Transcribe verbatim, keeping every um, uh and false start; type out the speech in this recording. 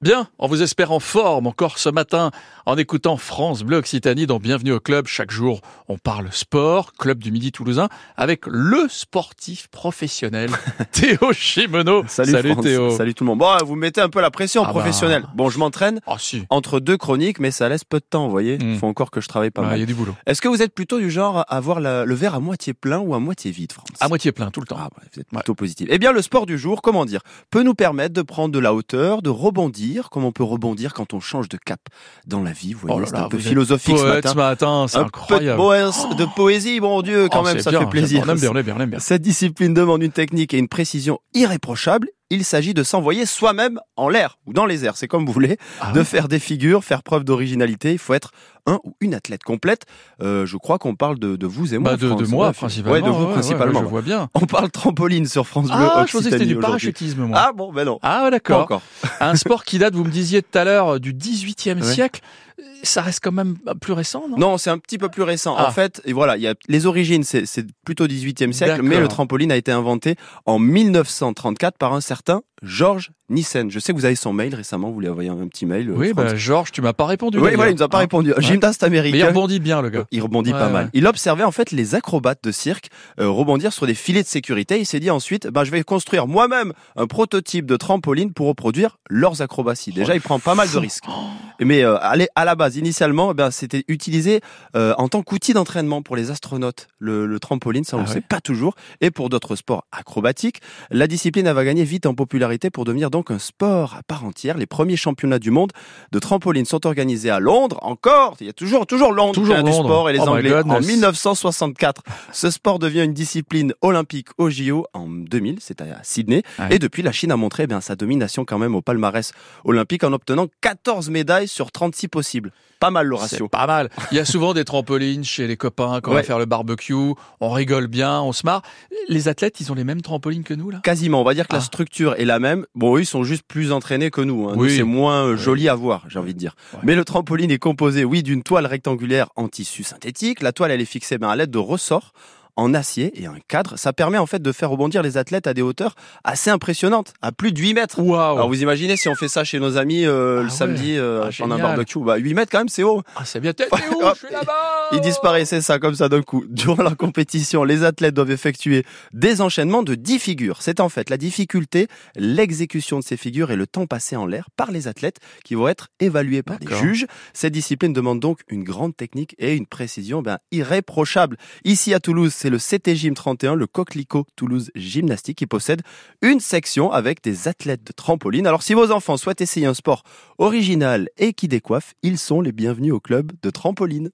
Bien, on vous espère en forme encore ce matin en écoutant France Bleu Occitanie dans Bienvenue au Club. Chaque jour, on parle sport, club du Midi toulousain, avec le sportif professionnel Théo Chimeno. Salut, Salut Théo. Salut tout le monde. Bon, vous mettez un peu la pression ah professionnelle. Bah... Bon, je m'entraîne ah, si. entre deux chroniques, mais ça laisse peu de temps, vous voyez. Il mmh. faut encore que je travaille pas ah, mal. Il y a du boulot. Est-ce que vous êtes plutôt du genre à avoir la, le verre à moitié plein ou à moitié vide, France ? À moitié plein, tout le temps. Ah, bah, vous êtes plutôt ouais. positif. Eh bien, le sport du jour, comment dire, peut nous permettre de prendre de la hauteur, de rebondir, comme on peut rebondir quand on change de cap dans la vie. Vous voyez, oh là là, c'est un peu philosophique ce matin. ce matin. C'est un incroyable. Peu de poésie, bon Dieu, quand oh, même, ça bien, fait plaisir. On aime bien, on aime bien, on aime bien. Cette discipline demande une technique et une précision irréprochables. Il s'agit de s'envoyer soi-même en l'air ou dans les airs, c'est comme vous voulez, ah de oui. faire des figures, faire preuve d'originalité. Il faut être un ou une athlète complète. Euh, je crois qu'on parle de, de vous et moi. Bah de, France, de moi, ouais, principalement. Ouais, de vous, ouais, principalement. Ouais, je vois bien. On parle trampoline sur France Bleu Occitanie. Ah, je pensais que c'était du parachutisme, moi. Ah bon, ben non. Ah, d'accord. Pas encore. Un sport qui date, vous me disiez tout à l'heure, du dix-huitième ouais. siècle. Ça reste quand même plus récent, non ? Non, c'est un petit peu plus récent. Ah. En fait, et voilà, il y a les origines, c'est, c'est plutôt dix-huitième siècle, d'accord. mais le trampoline a été inventé en mille neuf cent trente-quatre par un certain George Nissen. Je sais que vous avez son mail récemment, vous lui envoyez un petit mail. Oui, bah, Georges, tu m'as pas répondu. Oui, voilà, il nous a pas ah. répondu. Gymnaste américain. Mais il rebondit bien, le gars. Il rebondit ouais, pas ouais. mal. Il observait en fait les acrobates de cirque euh, rebondir sur des filets de sécurité. Il s'est dit ensuite, bah, je vais construire moi-même un prototype de trampoline pour reproduire leurs acrobaties. Déjà, oh, il prend pas mal de risques. Mais euh, allez, à la base, initialement, eh ben, c'était utilisé euh, en tant qu'outil d'entraînement pour les astronautes. Le, le trampoline, ça on ne ah, le ouais. sait pas toujours. Et pour d'autres sports acrobatiques, la discipline avait gagné vite en popularité pour devenir donc un sport à part entière. Les premiers championnats du monde de trampoline sont organisés à Londres, encore, il y a toujours, toujours Londres, toujours Londres. Du sport et les oh Anglais. En dix-neuf cent soixante-quatre, ce sport devient une discipline olympique au J O en deux mille, c'est à Sydney. Ouais. Et depuis, la Chine a montré eh bien, sa domination quand même au palmarès olympique en obtenant quatorze médailles sur trente-six possibles. Pas mal le ratio. C'est pas mal. Il y a souvent des trampolines chez les copains quand ouais. on va faire le barbecue, on rigole bien, on se marre. Les athlètes, ils ont les mêmes trampolines que nous là ? Quasiment, on va dire que ah. la structure est la même. Bon, eux, ils sont juste plus entraînés que nous. Hein. Oui. Nous, c'est moins joli oui. à voir, j'ai envie de dire. Ouais. Mais le trampoline est composé, oui, d'une toile rectangulaire en tissu synthétique. La toile, elle est fixée ben, à l'aide de ressorts en acier et un cadre. Ça permet en fait de faire rebondir les athlètes à des hauteurs assez impressionnantes, à plus de huit mètres. Wow. Alors vous imaginez si on fait ça chez nos amis euh, ah le ouais. samedi euh, ah, en un barbecue, bah huit mètres quand même, c'est haut. Ah c'est bien, t'es où ? Je suis là-bas. Ils disparaissaient ça comme ça d'un coup. Durant la compétition, les athlètes doivent effectuer des enchaînements de dix figures. C'est en fait la difficulté, l'exécution de ces figures et le temps passé en l'air par les athlètes qui vont être évalués par D'accord. des juges. Cette discipline demande donc une grande technique et une précision ben, irréprochable. Ici à Toulouse, c'est le C T Gym trente et un, le Coquelicot Toulouse Gymnastique, qui possède une section avec des athlètes de trampoline. Alors si vos enfants souhaitent essayer un sport original et qui décoiffe, ils sont les bienvenus au club de trampoline.